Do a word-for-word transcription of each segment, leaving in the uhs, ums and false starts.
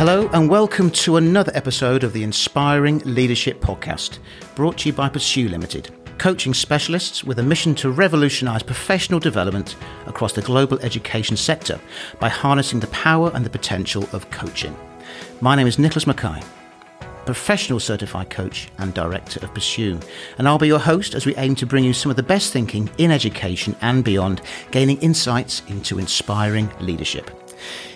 Hello and welcome to another episode of the Inspiring Leadership Podcast, brought to you by Pursue Limited, coaching specialists with a mission to revolutionise professional development across the global education sector by harnessing the power and the potential of coaching. My name is Nicholas Mackay, professional certified coach and director of Pursue, and I'll be your host as we aim to bring you some of the best thinking in education and beyond, gaining insights into inspiring leadership.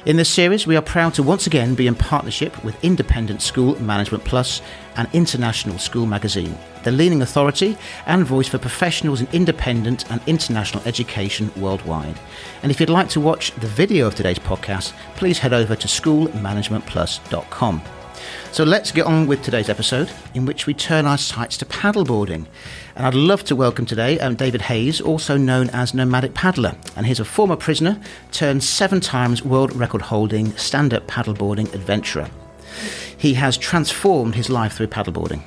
In this series, we are proud to once again be in partnership with Independent School Management Plus and International School Magazine, the leading authority and voice for professionals in independent and international education worldwide. And if you'd like to watch the video of today's podcast, please head over to school management plus dot com. So let's get on with today's episode, in which we turn our sights to paddleboarding. And I'd love to welcome today um, David Hayes, also known as Nomadic Paddler. And he's a former prisoner turned seven times world record holding stand-up paddleboarding adventurer. He has transformed his life through paddleboarding.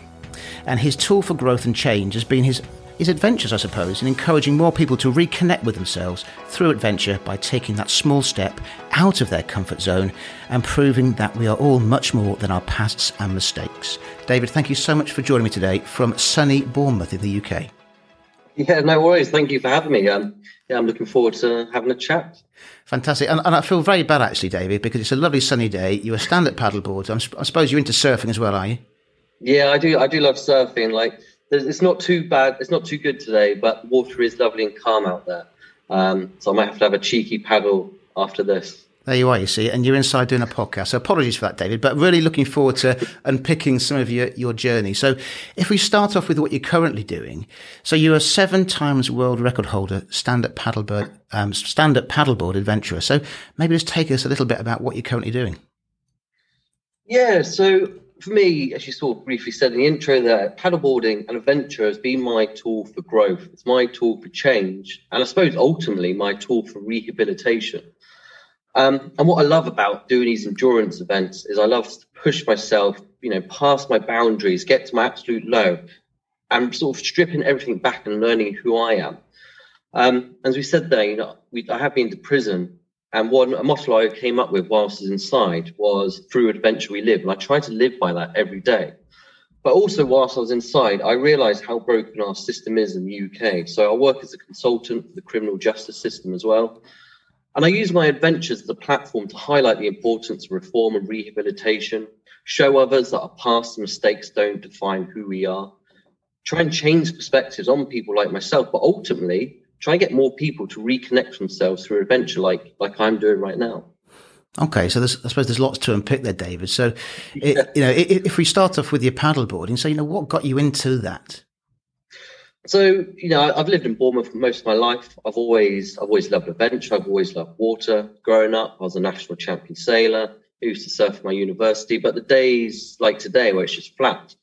And his tool for growth and change has been his, his adventures, I suppose, in encouraging more people to reconnect with themselves through adventure by taking that small step out of their comfort zone and proving that we are all much more than our pasts and mistakes. David, thank you so much for joining me today from sunny Bournemouth in the U K. Yeah, no worries. Thank you for having me. Um, yeah, I'm looking forward to having a chat. Fantastic. And, and I feel very bad, actually, David, because it's a lovely sunny day. You're a stand-up paddleboard. I'm, I suppose you're into surfing as well, are you? Yeah, I do. I do love surfing. Like, it's not too bad. It's not too good today, but water is lovely and calm out there. Um, so I might have to have a cheeky paddle after this. There you are, you see, and you're inside doing a podcast. So apologies for that, David, but really looking forward to unpicking some of your, your journey. So if we start off with what you're currently doing, so you're a seven times world record holder, stand-up paddleboard, um, stand-up paddleboard adventurer. So maybe just take us a little bit about what you're currently doing. Yeah, so for me, as you sort of briefly said in the intro there, paddleboarding and adventure has been my tool for growth. It's my tool for change, and I suppose ultimately my tool for rehabilitation. Um, and what I love about doing these endurance events is I love to push myself, you know, past my boundaries, get to my absolute low, and sort of stripping everything back and learning who I am. Um, as we said there, you know, we, I have been to prison. And one a motto I came up with whilst I was inside was "Through adventure we live," and I try to live by that every day. But also, whilst I was inside, I realised how broken our system is in the U K. So I work as a consultant for the criminal justice system as well, and I use my adventures as a platform to highlight the importance of reform and rehabilitation, show others that our past mistakes don't define who we are, try and change perspectives on people like myself, but ultimately try and get more people to reconnect themselves through adventure, like like I'm doing right now. Okay, so there's, I suppose there's lots to unpick there, David. So, it, yeah. you know, it, if we start off with your paddleboarding, so, you know, what got you into that? So, you know, I've lived in Bournemouth for most of my life. I've always, I've always loved adventure. I've always loved water. Growing up, I was a national champion sailor. I used to surf at my university. But the days like today where it's just flat,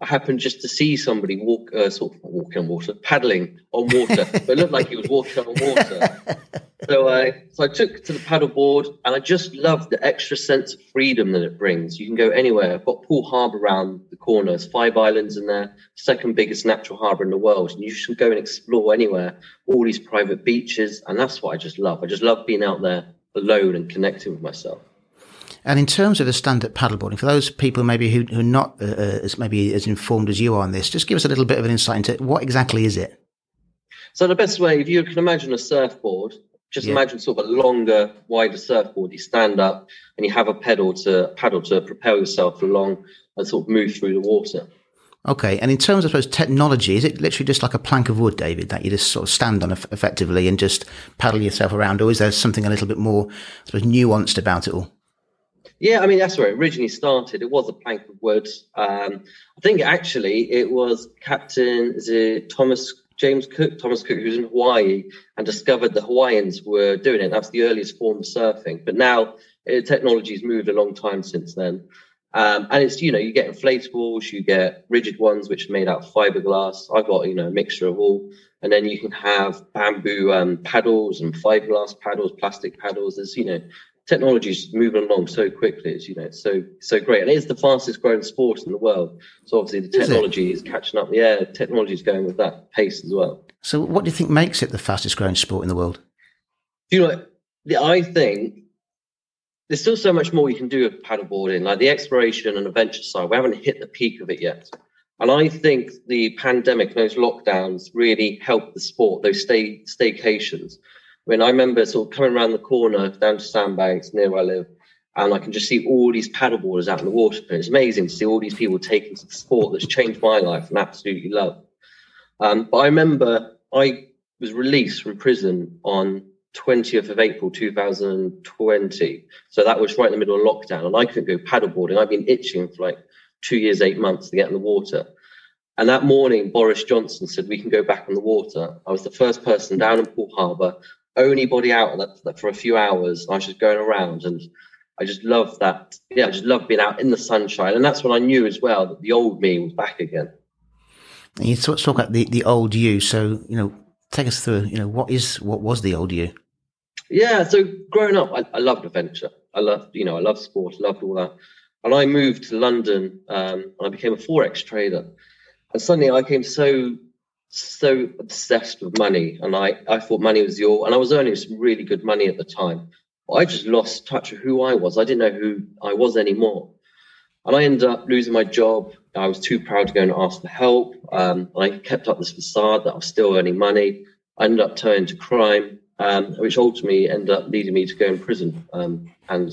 I happened just to see somebody walk, uh, sort of walking on water, paddling on water. But it looked like he was walking on water. So I, so I took to the paddleboard, and I just loved the extra sense of freedom that it brings. You can go anywhere. I've got Poole Harbour around the corner. There's five islands in there, second biggest natural harbour in the world. And you should go and explore anywhere, all these private beaches. And that's what I just love. I just love being out there alone and connecting with myself. And in terms of the stand-up paddleboarding, for those people maybe who, who are not uh, as maybe as informed as you are on this, just give us a little bit of an insight into what exactly is it? So the best way, if you can imagine a surfboard, just yeah. imagine sort of a longer, wider surfboard. You stand up and you have a pedal to paddle to propel yourself along and sort of move through the water. Okay, and in terms of, I suppose, technology, is it literally just like a plank of wood, David, that you just sort of stand on effectively and just paddle yourself around, or is there something a little bit more, I suppose, nuanced about it all? Yeah, I mean, that's where it originally started. It was a plank of wood. Um, I think actually it was Captain is it Thomas James Cook, Thomas Cook, who's in Hawaii and discovered the Hawaiians were doing it. That's the earliest form of surfing. But now it, technology's moved a long time since then. Um, and it's, you know, you get inflatables, you get rigid ones, which are made out of fiberglass. I've got, you know, a mixture of all. And then you can have bamboo um, paddles and fiberglass paddles, plastic paddles. There's, you know, technology is moving along so quickly. It's, you know, it's so so great, and it is the fastest growing sport in the world. So obviously, the technology is, is catching up. Yeah, technology is going with that pace as well. So, what do you think makes it the fastest growing sport in the world? You know, I think there's still so much more we can do with paddleboarding, like the exploration and adventure side. We haven't hit the peak of it yet. And I think the pandemic and those lockdowns really helped the sport, those stay, staycations. When I remember sort of coming around the corner down to Sandbanks, near where I live, and I can just see all these paddleboarders out in the water. And it's amazing to see all these people taking to the sport that's changed my life and absolutely love. Um, but I remember I was released from prison on twentieth of April, two thousand twenty. So that was right in the middle of lockdown, and I couldn't go paddleboarding. I've been itching for like two years, eight months to get in the water. And that morning, Boris Johnson said, we can go back in the water. I was the first person down in Poole Harbour, only body out for a few hours. I was just going around, and I just love that. Yeah, I just love being out in the sunshine. And that's when I knew as well that the old me was back again. You talk about the, the old you. So, you know, take us through, you know, what is, what was the old you? Yeah. So growing up, I, I loved adventure. I loved, you know, I loved sport, loved all that. And I moved to London um, and I became a Forex trader. And suddenly I became so, so obsessed with money. And I, I thought money was the all, and I was earning some really good money at the time. I just lost touch of who I was. I didn't know who I was anymore. And I ended up losing my job. I was too proud to go and ask for help. Um, I kept up this facade that I was still earning money. I ended up turning to crime, um, which ultimately ended up leading me to go in prison um, and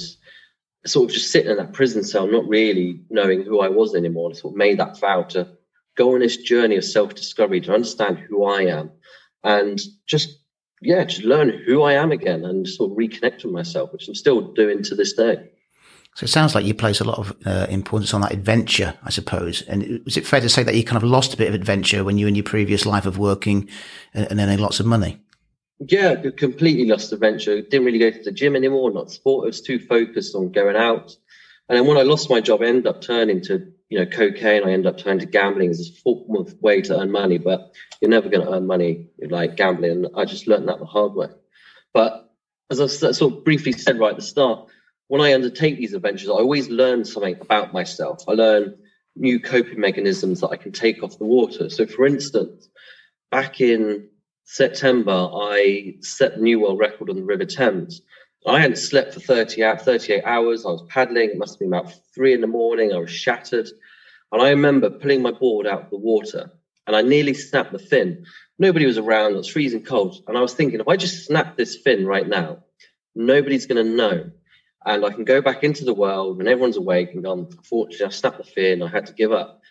sort of just sitting in that prison cell, not really knowing who I was anymore. I sort of made that vow to go on this journey of self-discovery, to understand who I am and just yeah, just learn who I am again and sort of reconnect with myself, which I'm still doing to this day. So it sounds like you place a lot of uh, importance on that adventure, I suppose. And is it fair to say that you kind of lost a bit of adventure when you were in your previous life of working and, and earning lots of money? Yeah, completely lost adventure. Didn't really go to the gym anymore, not sport. I was too focused on going out. And then when I lost my job, I ended up turning to, you know, cocaine. I ended up turning to gambling as a form of way to earn money, but you're never going to earn money like gambling. I just learned that the hard way. But as I sort of briefly said right at the start, when I undertake these adventures, I always learn something about myself. I learn new coping mechanisms that I can take off the water. So, for instance, back in September, I set the new world record on the River Thames. I hadn't slept for thirty-eight hours. I was paddling. It must have been about three in the morning. I was shattered. And I remember pulling my board out of the water and I nearly snapped the fin. Nobody was around. It was freezing cold. And I was thinking, if I just snap this fin right now, nobody's going to know. And I can go back into the world when everyone's awake and gone, unfortunately, I snapped the fin. I had to give up.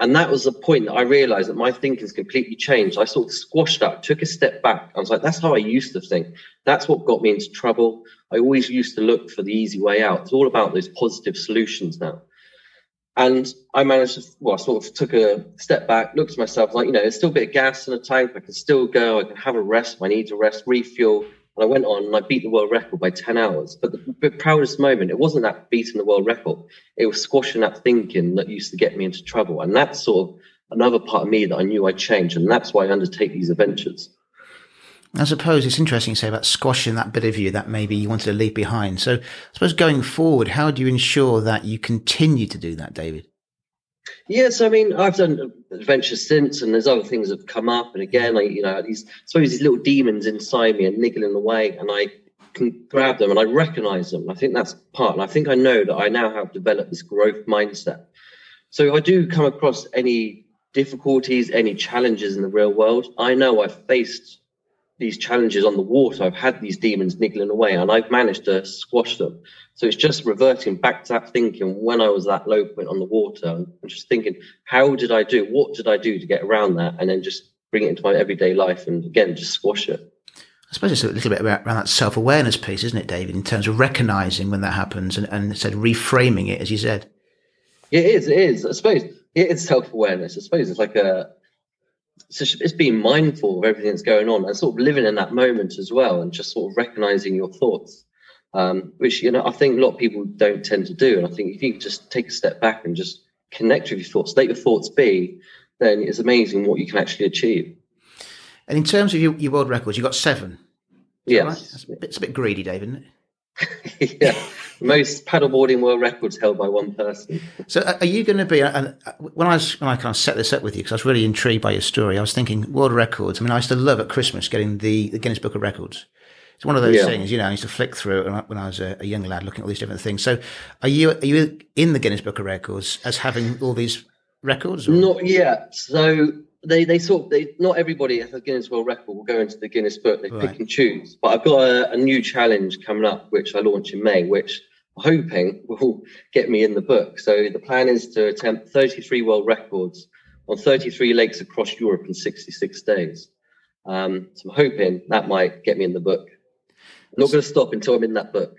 And that was the point that I realized that my thinking's completely changed. I sort of squashed that, took a step back. I was like, that's how I used to think. That's what got me into trouble. I always used to look for the easy way out. It's all about those positive solutions now. And I managed to, well, I sort of took a step back, looked at myself, like, you know, there's still a bit of gas in the tank. I can still go. I can have a rest if I need to rest, refuel. And I went on and I beat the world record by ten hours. But the, the proudest moment, it wasn't that beating the world record. It was squashing that thinking that used to get me into trouble. And that's sort of another part of me that I knew I'd change. And that's why I undertake these adventures. I suppose it's interesting you say about squashing that bit of you that maybe you wanted to leave behind. So I suppose going forward, how do you ensure that you continue to do that, David? Yes, I mean, I've done adventures since, and there's other things that have come up. And again, I, you know, these, I suppose these little demons inside me are niggling away, and I can grab them and I recognize them. I think that's part. And I think I know that I now have developed this growth mindset. So if I do come across any difficulties, any challenges in the real world, I know I've faced these challenges on the water. I've had these demons niggling away and I've managed to squash them. So it's just reverting back to that thinking when I was that low point on the water and just thinking, how did I do? What did I do to get around that? And then just bring it into my everyday life and again, just squash it. I suppose it's a little bit about, around that self-awareness piece, isn't it, David, in terms of recognizing when that happens and, and said reframing it, as you said. It is, it is. I suppose it is self-awareness. I suppose it's like a, So it's being mindful of everything that's going on and sort of living in that moment as well and just sort of recognizing your thoughts, um, which, you know, I think a lot of people don't tend to do. And I think if you just take a step back and just connect with your thoughts, let your thoughts be, then it's amazing what you can actually achieve. And in terms of your, your world records, you've got seven. Yeah. Right? That's a bit, it's a bit greedy, David, isn't it? Yeah, most paddleboarding world records held by one person. So, are you going to be? And when I was, when I kind of set this up with you, because I was really intrigued by your story, I was thinking world records. I mean, I used to love at Christmas getting the, the Guinness Book of Records, it's one of those yeah. things, you know, I used to flick through it when I was a, a young lad looking at all these different things. So are you are you in the Guinness Book of Records as having all these records? Or? Not yet. So they, they sort of, they, not everybody has a Guinness World Record will go into the Guinness Book. They right. pick and choose. But I've got a, a new challenge coming up, which I launch in May, which I'm hoping will get me in the book. So the plan is to attempt thirty-three world records on thirty-three lakes across Europe in sixty-six days. Um, so I'm hoping that might get me in the book. I'm not going to stop until I'm in that book.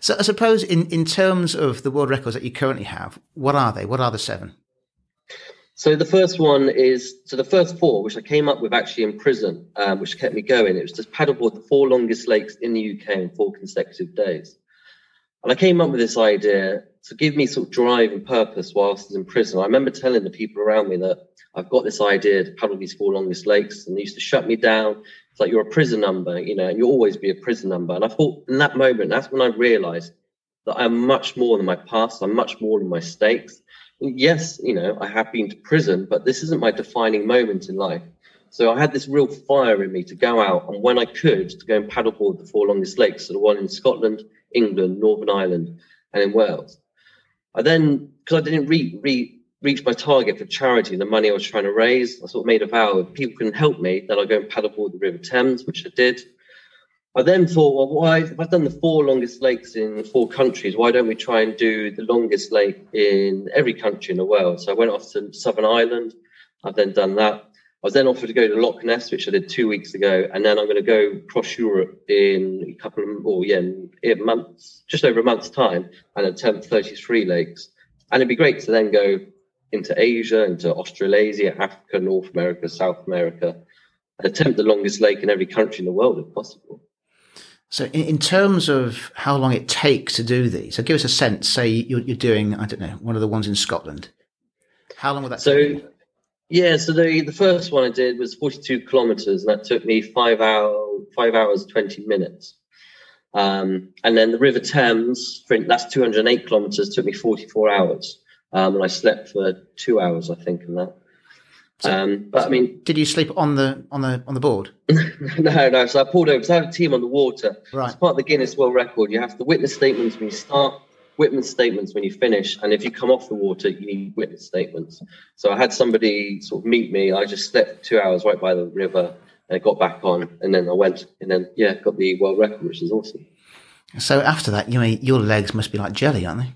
So I suppose in, in terms of the world records that you currently have, what are they? What are the seven? So the first one is, so the first four, which I came up with actually in prison, um, which kept me going. It was to paddleboard the four longest lakes in the U K in four consecutive days. And I came up with this idea to give me sort of drive and purpose whilst I was in prison. I remember telling the people around me that I've got this idea to paddle these four longest lakes, and they used to shut me down. It's like, you're a prison number, you know, and you'll always be a prison number. And I thought in that moment, that's when I realised that I'm much more than my past. I'm much more than my stakes. And yes, you know, I have been to prison, but this isn't my defining moment in life. So I had this real fire in me to go out, and when I could, to go and paddleboard the four longest lakes, so the one in Scotland, England, Northern Ireland, and in Wales. I then, because I didn't re, re, reach my target for charity, the money I was trying to raise, I sort of made a vow, if people couldn't help me, then I'll go and paddleboard the River Thames, which I did. I then thought, well, why, if I've done the four longest lakes in four countries, why don't we try and do the longest lake in every country in the world? So I went off to Southern Ireland. I've then done that. I was then offered to go to Loch Ness, which I did two weeks ago. And then I'm going to go across Europe in a couple of, or yeah, in eight months, just over a month's time, and attempt thirty-three lakes. And it'd be great to then go into Asia, into Australasia, Africa, North America, South America, and attempt the longest lake in every country in the world if possible. So in, in terms of how long it takes to do these, so give us a sense, say you're, you're doing, I don't know, one of the ones in Scotland. How long would that so, take? Yeah, so the, the first one I did was forty-two kilometres, and that took me five hour five hours twenty minutes. Um, and then the River Thames, for, that's two hundred and eight kilometres, took me forty-four hours, um, and I slept for two hours, I think, in that. So, um, but so I mean, did you sleep on the on the on the board? no, no. So I pulled over. So I had a team on the water. Right. It's part of the Guinness World Record. You have the witness statements when you start, witness statements when you finish, and if you come off the water, you need witness statements. So I had somebody sort of meet me. I just slept for two hours right by the river, and I got back on, and then I went, and then yeah, got the world record, which is awesome. So after that, you know, your legs must be like jelly, aren't they?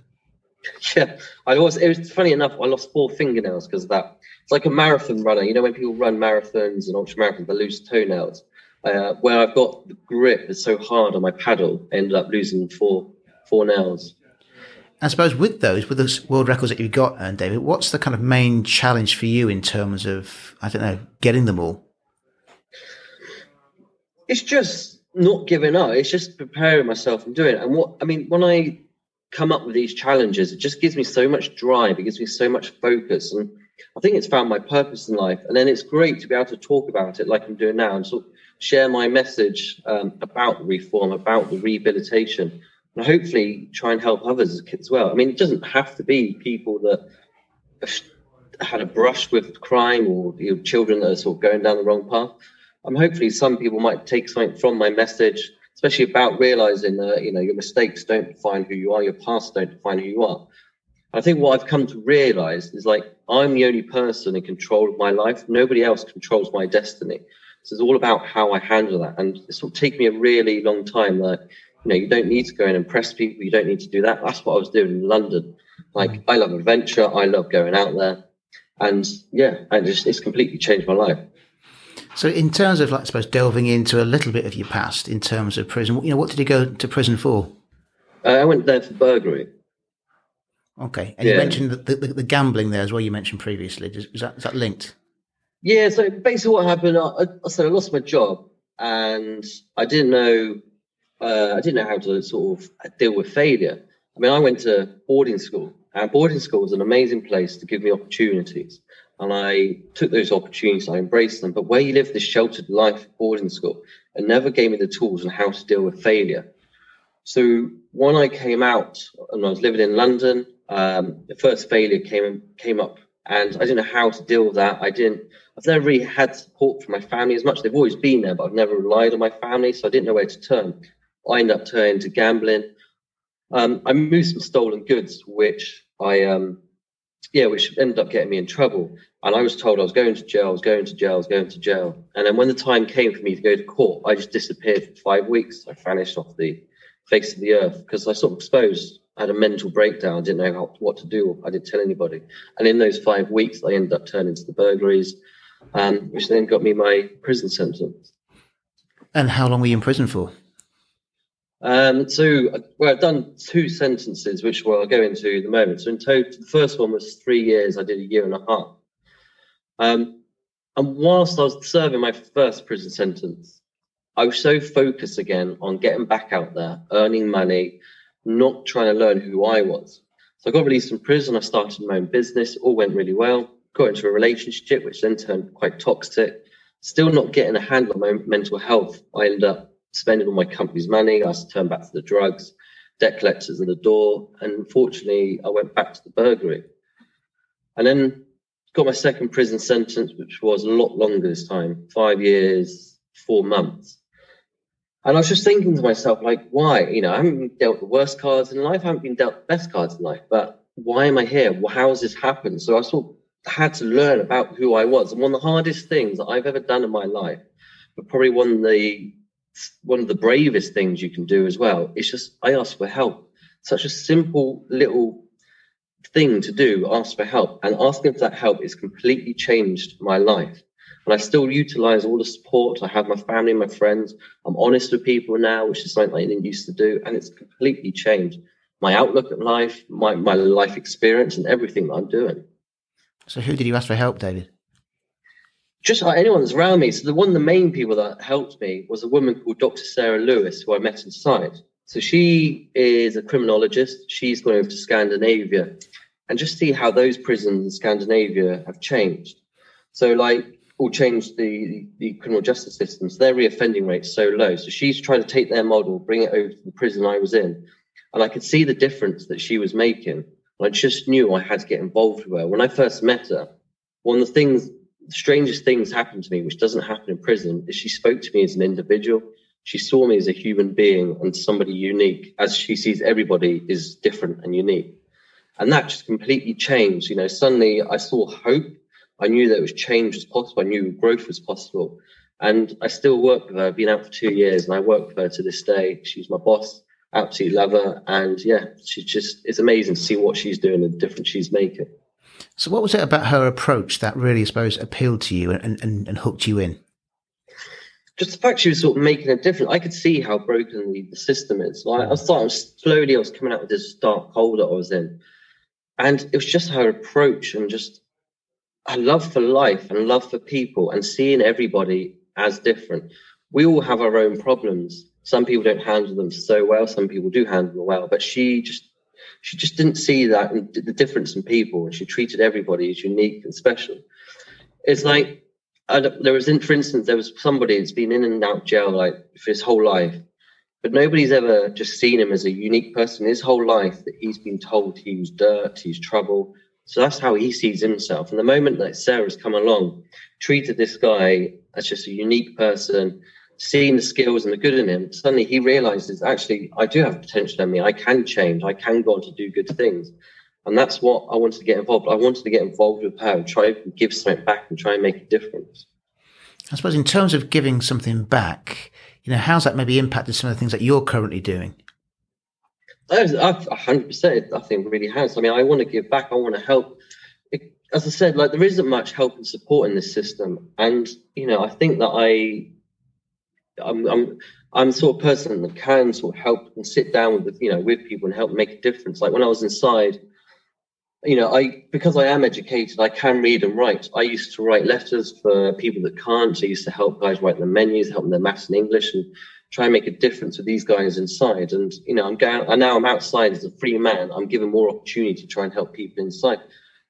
Yeah, I was. It was funny enough. I lost four fingernails because of that. It's like a marathon runner. You know, when people run marathons and ultra marathons, they lose toenails. Uh, where I've got the grip is so hard on my paddle, I ended up losing four four nails. I suppose with those, with those world records that you've got, uh, David, what's the kind of main challenge for you in terms of, I don't know, getting them all? It's just not giving up. It's just preparing myself and doing it. And what, I mean, when I come up with these challenges, it just gives me so much drive. It gives me so much focus. And I think it's found my purpose in life. And then it's great to be able to talk about it like I'm doing now and sort of share my message um, about reform, about the rehabilitation, and hopefully try and help others as well. I mean, it doesn't have to be people that had a brush with crime or, you know, children that are sort of going down the wrong path. Um, hopefully some people might take something from my message, especially about realising that, you know, your mistakes don't define who you are, your past don't define who you are. I think what I've come to realise is, like, I'm the only person in control of my life. Nobody else controls my destiny. So it's all about how I handle that. And it's sort of taken me a really long time that, you know, you don't need to go and impress people. You don't need to do that. That's what I was doing in London. Like, I love adventure. I love going out there. And yeah, I just, it's completely changed my life. So in terms of, like, I suppose, delving into a little bit of your past in terms of prison, you know, what did you go to prison for? Uh, I went there for burglary. Okay. And yeah. you mentioned the, the, the gambling there as well, you mentioned previously. Is that, is that linked? Yeah. So basically what happened, I, I said I lost my job and I didn't know... Uh, I didn't know how to sort of deal with failure. I mean, I went to boarding school, and boarding school was an amazing place to give me opportunities. And I took those opportunities, I embraced them. But where you live this sheltered life at boarding school, it never gave me the tools on how to deal with failure. So when I came out and I was living in London, um, the first failure came came up And I didn't know how to deal with that. I didn't, I've never really had support from my family as much. They've always been there, but I've never relied on my family. So I didn't know where to turn. I ended up turning to gambling. Um, I moved some stolen goods, which I, um, yeah, which ended up getting me in trouble. And I was told I was going to jail, I was going to jail, I was going to jail. And then when the time came for me to go to court, I just disappeared for five weeks. I vanished off the face of the earth because I sort of exposed, I had a mental breakdown. I didn't know how, what to do. I didn't tell anybody. And in those five weeks, I ended up turning to the burglaries, um, which then got me my prison sentence. And how long were you in prison for? Um, so, well, I've done two sentences, which we'll I'll go into in a moment. So in total, the first one was three years. I did a year and a half. Um, and whilst I was serving my first prison sentence, I was so focused again on getting back out there, earning money, not trying to learn who I was. So I got released from prison. I started my own business. It all went really well. Got into a relationship, which then turned quite toxic. Still not getting a handle on my mental health. I ended up spending all my company's money. I had to turn back to the drugs, debt collectors at the door. And unfortunately, I went back to the burglary. And then got my second prison sentence, which was a lot longer this time, five years, four months. And I was just thinking to myself, like, why? You know, I haven't been dealt the worst cards in life. I haven't been dealt the best cards in life. But why am I here? Well, how has this happened? So I sort of had to learn about who I was. And one of the hardest things that I've ever done in my life, but probably one of the one of the bravest things you can do as well, is just I asked for help. Such a simple little thing to do, ask for help. And asking for that help has completely changed my life. And I still utilize all the support. I have my family, my friends. I'm honest with people now, which is something I didn't used to do. And it's completely changed my outlook at life, my, my life experience, and everything that I'm doing. So who did you ask for help, David? Just like anyone that's around me. So the one of the main people that helped me was a woman called Doctor Sarah Lewis, who I met inside. So she is a criminologist. She's gone over to Scandinavia and just see how those prisons in Scandinavia have changed. So like, all changed the, the criminal justice systems. Their reoffending rate's so low. So she's trying to take their model, bring it over to the prison I was in. And I could see the difference that she was making. I just knew I had to get involved with her. When I first met her, one of the things, the strangest things happened to me, which doesn't happen in prison, is she spoke to me as an individual. She saw me as a human being and somebody unique, as she sees everybody is different and unique. And that just completely changed. You know, suddenly I saw hope. I knew that it was change was possible. I knew growth was possible. And I still work with her. I've been out for two years and I work with her to this day. She's my boss. Absolutely love her. And yeah, she just, it's amazing to see what she's doing and the difference she's making. So what was it about her approach that really, I suppose, appealed to you and, and, and hooked you in? Just the fact she was sort of making a difference. I could see how broken the, the system is. Like I was starting slowly, I was coming out of this dark hole that I was in. And it was just her approach and just a love for life and love for people and seeing everybody as different. We all have our own problems. Some people don't handle them so well. Some people do handle them well, but she just, she just didn't see that and the difference in people. And she treated everybody as unique and special. It's like, I there was, in, for instance, there was somebody that's been in and out of jail like for his whole life, but nobody's ever just seen him as a unique person. His whole life that he's been told he was dirt, he's trouble. So that's how he sees himself. And the moment that Sarah's come along, treated this guy as just a unique person, seeing the skills and the good in him, suddenly he realizes, actually, I do have potential in me. I can change. I can go on to do good things. And that's what I wanted to get involved. I wanted to get involved with her and try and give something back and try and make a difference. I suppose in terms of giving something back, you know, how's that maybe impacted some of the things that you're currently doing? one hundred percent, I think, really has. I mean, I want to give back. I want to help. It, as I said, like, there isn't much help and support in this system. And, you know, I think that I, I'm, I'm, I'm the sort of person that can sort of help and sit down with, you know, with people and help make a difference. Like when I was inside, you know, I, because I am educated, I can read and write. I used to write letters for people that can't. I used to help guys write their menus, help them their maths and English, and try and make a difference with these guys inside. And, you know, I'm going, and now I'm outside as a free man. I'm given more opportunity to try and help people inside.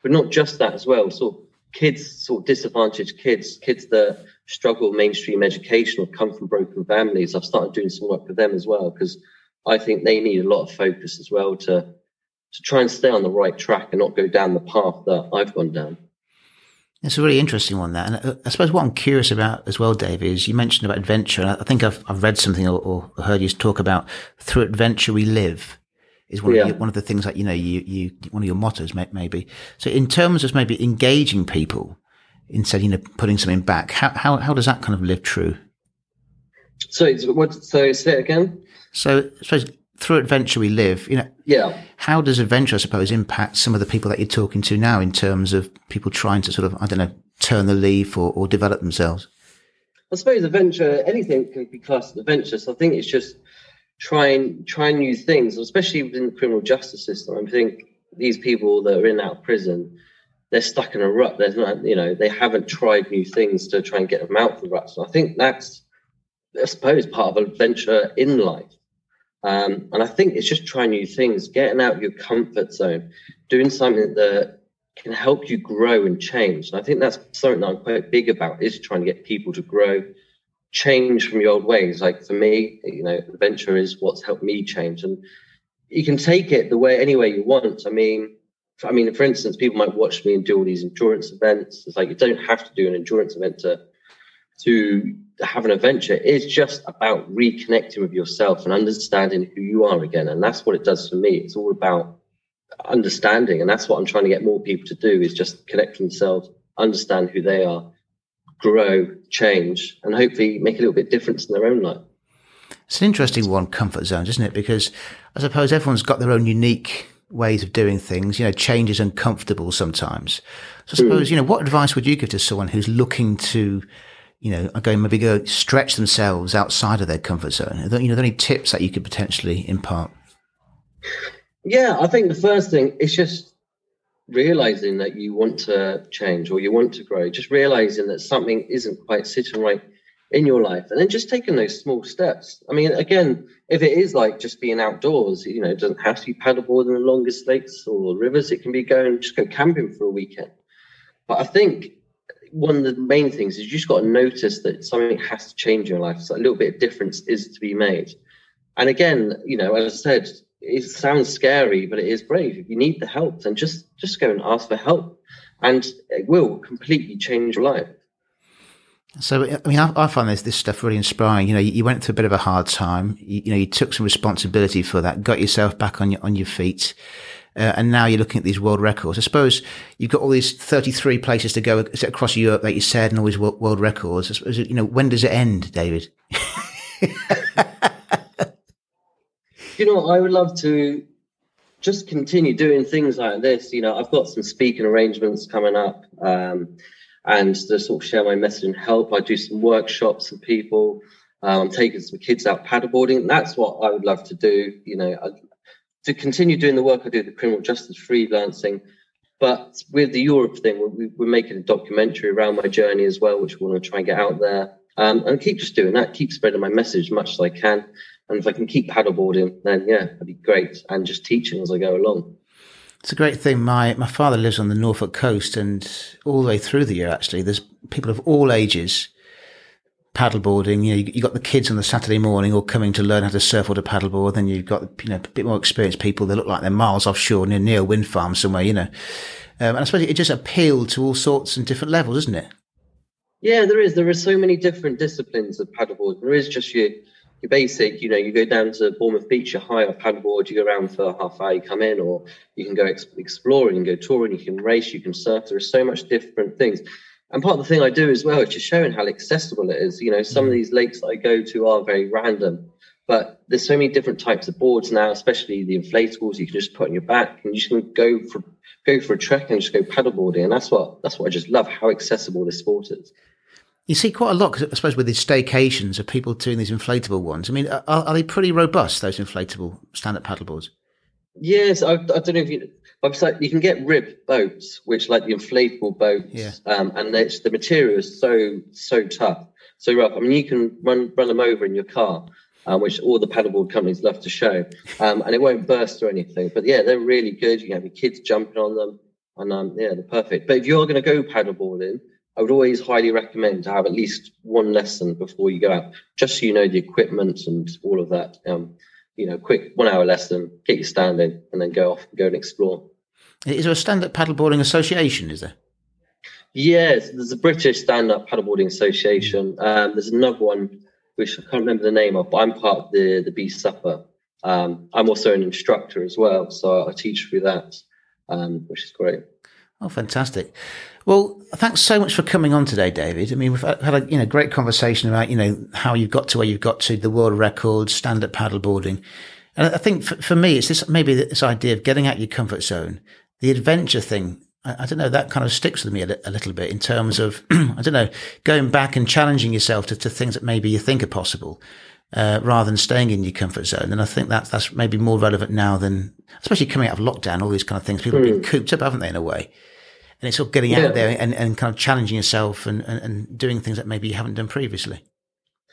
But not just that as well. Sort of kids, sort of disadvantaged kids, kids that struggle with mainstream education or come from broken families. I've started doing some work for them as well, because I think they need a lot of focus as well to, to try and stay on the right track and not go down the path that I've gone down. It's a really interesting one, that. And I suppose what I'm curious about as well, Dave, is you mentioned about adventure. And I think I've, I've read something or, or heard you talk about through adventure we live is one, yeah. of, the, one of the things that, you know, you, you one of your mottos maybe. So in terms of maybe engaging people instead, you know, putting something back, how, how, how does that kind of live true? So it's what, so say it again. So I suppose through adventure we live, you know, yeah. How does adventure, I suppose, impact some of the people that you're talking to now in terms of people trying to sort of, I don't know, turn the leaf or, or develop themselves? I suppose adventure, anything can be classed as adventure. So I think it's just trying, trying new things, especially within the criminal justice system. I think these people that are in and out of prison, they're stuck in a rut. There's not, you know, they haven't tried new things to try and get them out of the rut. So I think that's, I suppose, part of adventure in life. Um, and I think it's just trying new things, getting out of your comfort zone, doing something that can help you grow and change. And I think that's something that I'm quite big about, is trying to get people to grow, change from your old ways. Like for me, you know, adventure is what's helped me change. And you can take it the way, any way you want. I mean, I mean, for instance, people might watch me and do all these endurance events. It's like, you don't have to do an endurance event to, to, have an adventure. Is just about reconnecting with yourself and understanding who you are again. And that's what it does for me. It's all about understanding. And that's what I'm trying to get more people to do, is just connect themselves, understand who they are, grow, change, and hopefully make a little bit of difference in their own life. It's an interesting one, comfort zones, isn't it? Because I suppose everyone's got their own unique ways of doing things. You know, change is uncomfortable sometimes. So I suppose, mm. you know, what advice would you give to someone who's looking to, you know, are going maybe go stretch themselves outside of their comfort zone? Are there, you know, are there any tips that you could potentially impart? Yeah, I think the first thing is just realizing that you want to change or you want to grow, just realizing that something isn't quite sitting right in your life, and then just taking those small steps. I mean, again, if it is like just being outdoors, you know, it doesn't have to be paddleboarding the longest lakes or rivers. It can be going, just go camping for a weekend. But I think one of the main things is you just got to notice that something has to change in your life. So a little bit of difference is to be made. And again, you know, as I said, it sounds scary, but it is brave. If you need the help, then just, just go and ask for help, and it will completely change your life. So, I mean, I, I find this, this stuff really inspiring. You know, you, you went through a bit of a hard time, you, you know, you took some responsibility for that, got yourself back on your, on your feet. Uh, and now you're looking at these world records. I suppose you've got all these thirty-three places to go across Europe, like you said, and all these world, world records. I suppose, you know, when does it end, David? You know, I would love to just continue doing things like this. You know, I've got some speaking arrangements coming up, um, and to sort of share my message and help. I do some workshops with people. Um, I'm taking some kids out paddleboarding. That's what I would love to do. You know, I, to continue doing the work I do, the criminal justice freelancing. But with the Europe thing, we're, we're making a documentary around my journey as well, which we want to try and get out there. Um, and keep just doing that, keep spreading my message as much as I can. And if I can keep paddleboarding, then yeah, that'd be great. And just teaching as I go along. It's a great thing. My, my father lives on the Norfolk coast, and all the way through the year, actually, there's people of all ages paddleboarding. You know, you, you got the kids on the Saturday morning all coming to learn how to surf or to paddleboard. Then you've got, you know, a bit more experienced people. They look like they're miles offshore near, near a wind farm somewhere, you know. Um, and I suppose it just appealed to all sorts and different levels, isn't it? Yeah, there is. There are so many different disciplines of paddleboard. There is just your, your basic, you know, you go down to Bournemouth Beach, you're high off paddleboard, you go around for half hour, you come in, or you can go ex- exploring, you can go touring, you can race, you can surf. There are so much different things. And part of the thing I do as well is just showing how accessible it is. You know, some of these lakes that I go to are very random, but there's so many different types of boards now, especially the inflatables you can just put on your back, and you can go for go for a trek and just go paddleboarding. And that's what that's what I just love, how accessible this sport is. You see quite a lot, cause I suppose, with these staycations of people doing these inflatable ones. I mean, are, are they pretty robust, those inflatable stand-up paddleboards? Yes, I, I don't know if you. Like, you can get rib boats, which like the inflatable boats, yeah. um, and it's, the material is so so tough, so rough. I mean, you can run run them over in your car, um, which all the paddleboard companies love to show, um, and it won't burst or anything. But yeah, they're really good. You can have your kids jumping on them, and um, yeah, they're perfect. But if you're going to go paddleboarding, I would always highly recommend to have at least one lesson before you go out, just so you know the equipment and all of that. Um, you know, quick one hour lesson, get you standing, and then go off and go and explore. Is there a stand-up paddleboarding association, is there? Yes, there's a British stand-up paddleboarding association. Um, there's another one which I can't remember the name of, but I'm part of the the Bee Supper. Um, I'm also an instructor as well, so I teach through that, um, which is great. Oh, fantastic! Well, thanks so much for coming on today, David. I mean, we've had a you know great conversation about you know how you got to where you've got to, the world records, stand-up paddleboarding, and I think for, for me, it's this maybe this idea of getting out of your comfort zone, the adventure thing. I, I don't know, that kind of sticks with me a, a little bit in terms of I don't know going back and challenging yourself to, to things that maybe you think are possible. Uh, rather than staying in your comfort zone. And I think that's, that's maybe more relevant now than, especially coming out of lockdown, all these kind of things. People have been cooped up, haven't they, in a way? And it's all getting yeah. out there and, and kind of challenging yourself and, and, and doing things that maybe you haven't done previously.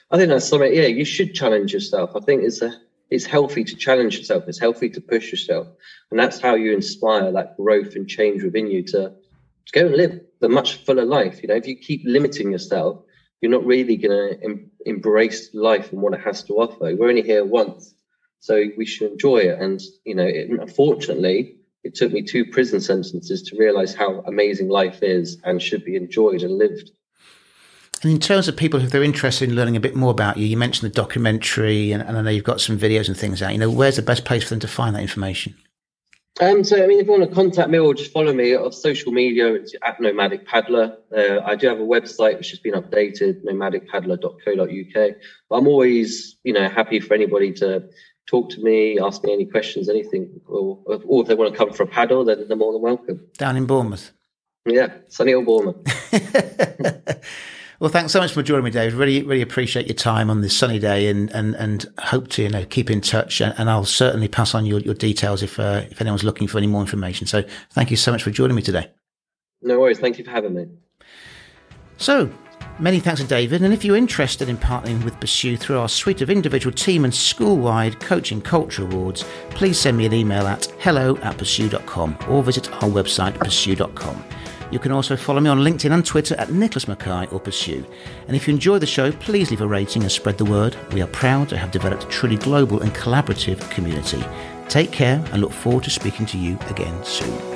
I think that's something, yeah, you should challenge yourself. I think it's, a, it's healthy to challenge yourself. It's healthy to push yourself. And that's how you inspire that growth and change within you to, to go and live a much fuller life. You know, if you keep limiting yourself, you're not really going to em- embrace life and what it has to offer. We're only here once, so we should enjoy it. And, you know, it, unfortunately, it took me two prison sentences to realise how amazing life is and should be enjoyed and lived. And in terms of people, if they're interested in learning a bit more about you, you mentioned the documentary, and, and I know you've got some videos and things out. You know, where's the best place for them to find that information? Um, so, I mean, if you want to contact me or just follow me on social media, it's at Nomadic Paddler. Uh, I do have a website which has been updated, nomadic paddler dot co dot U K. But I'm always, you know, happy for anybody to talk to me, ask me any questions, anything. Or, or if they want to come for a paddle, then they're more than welcome. Down in Bournemouth. Yeah, sunny old Bournemouth. Well, thanks so much for joining me, David. Really, really appreciate your time on this sunny day, and and, and hope to you know keep in touch. And, and I'll certainly pass on your, your details if uh, if anyone's looking for any more information. So, thank you so much for joining me today. No worries. Thank you for having me. So, many thanks to David. And if you're interested in partnering with Pursue through our suite of individual, team, and school-wide coaching culture awards, please send me an email at hello at pursue dot com or visit our website pursue dot com. You can also follow me on LinkedIn and Twitter at Nicholas Mackay or Pursue. And if you enjoy the show, please leave a rating and spread the word. We are proud to have developed a truly global and collaborative community. Take care and look forward to speaking to you again soon.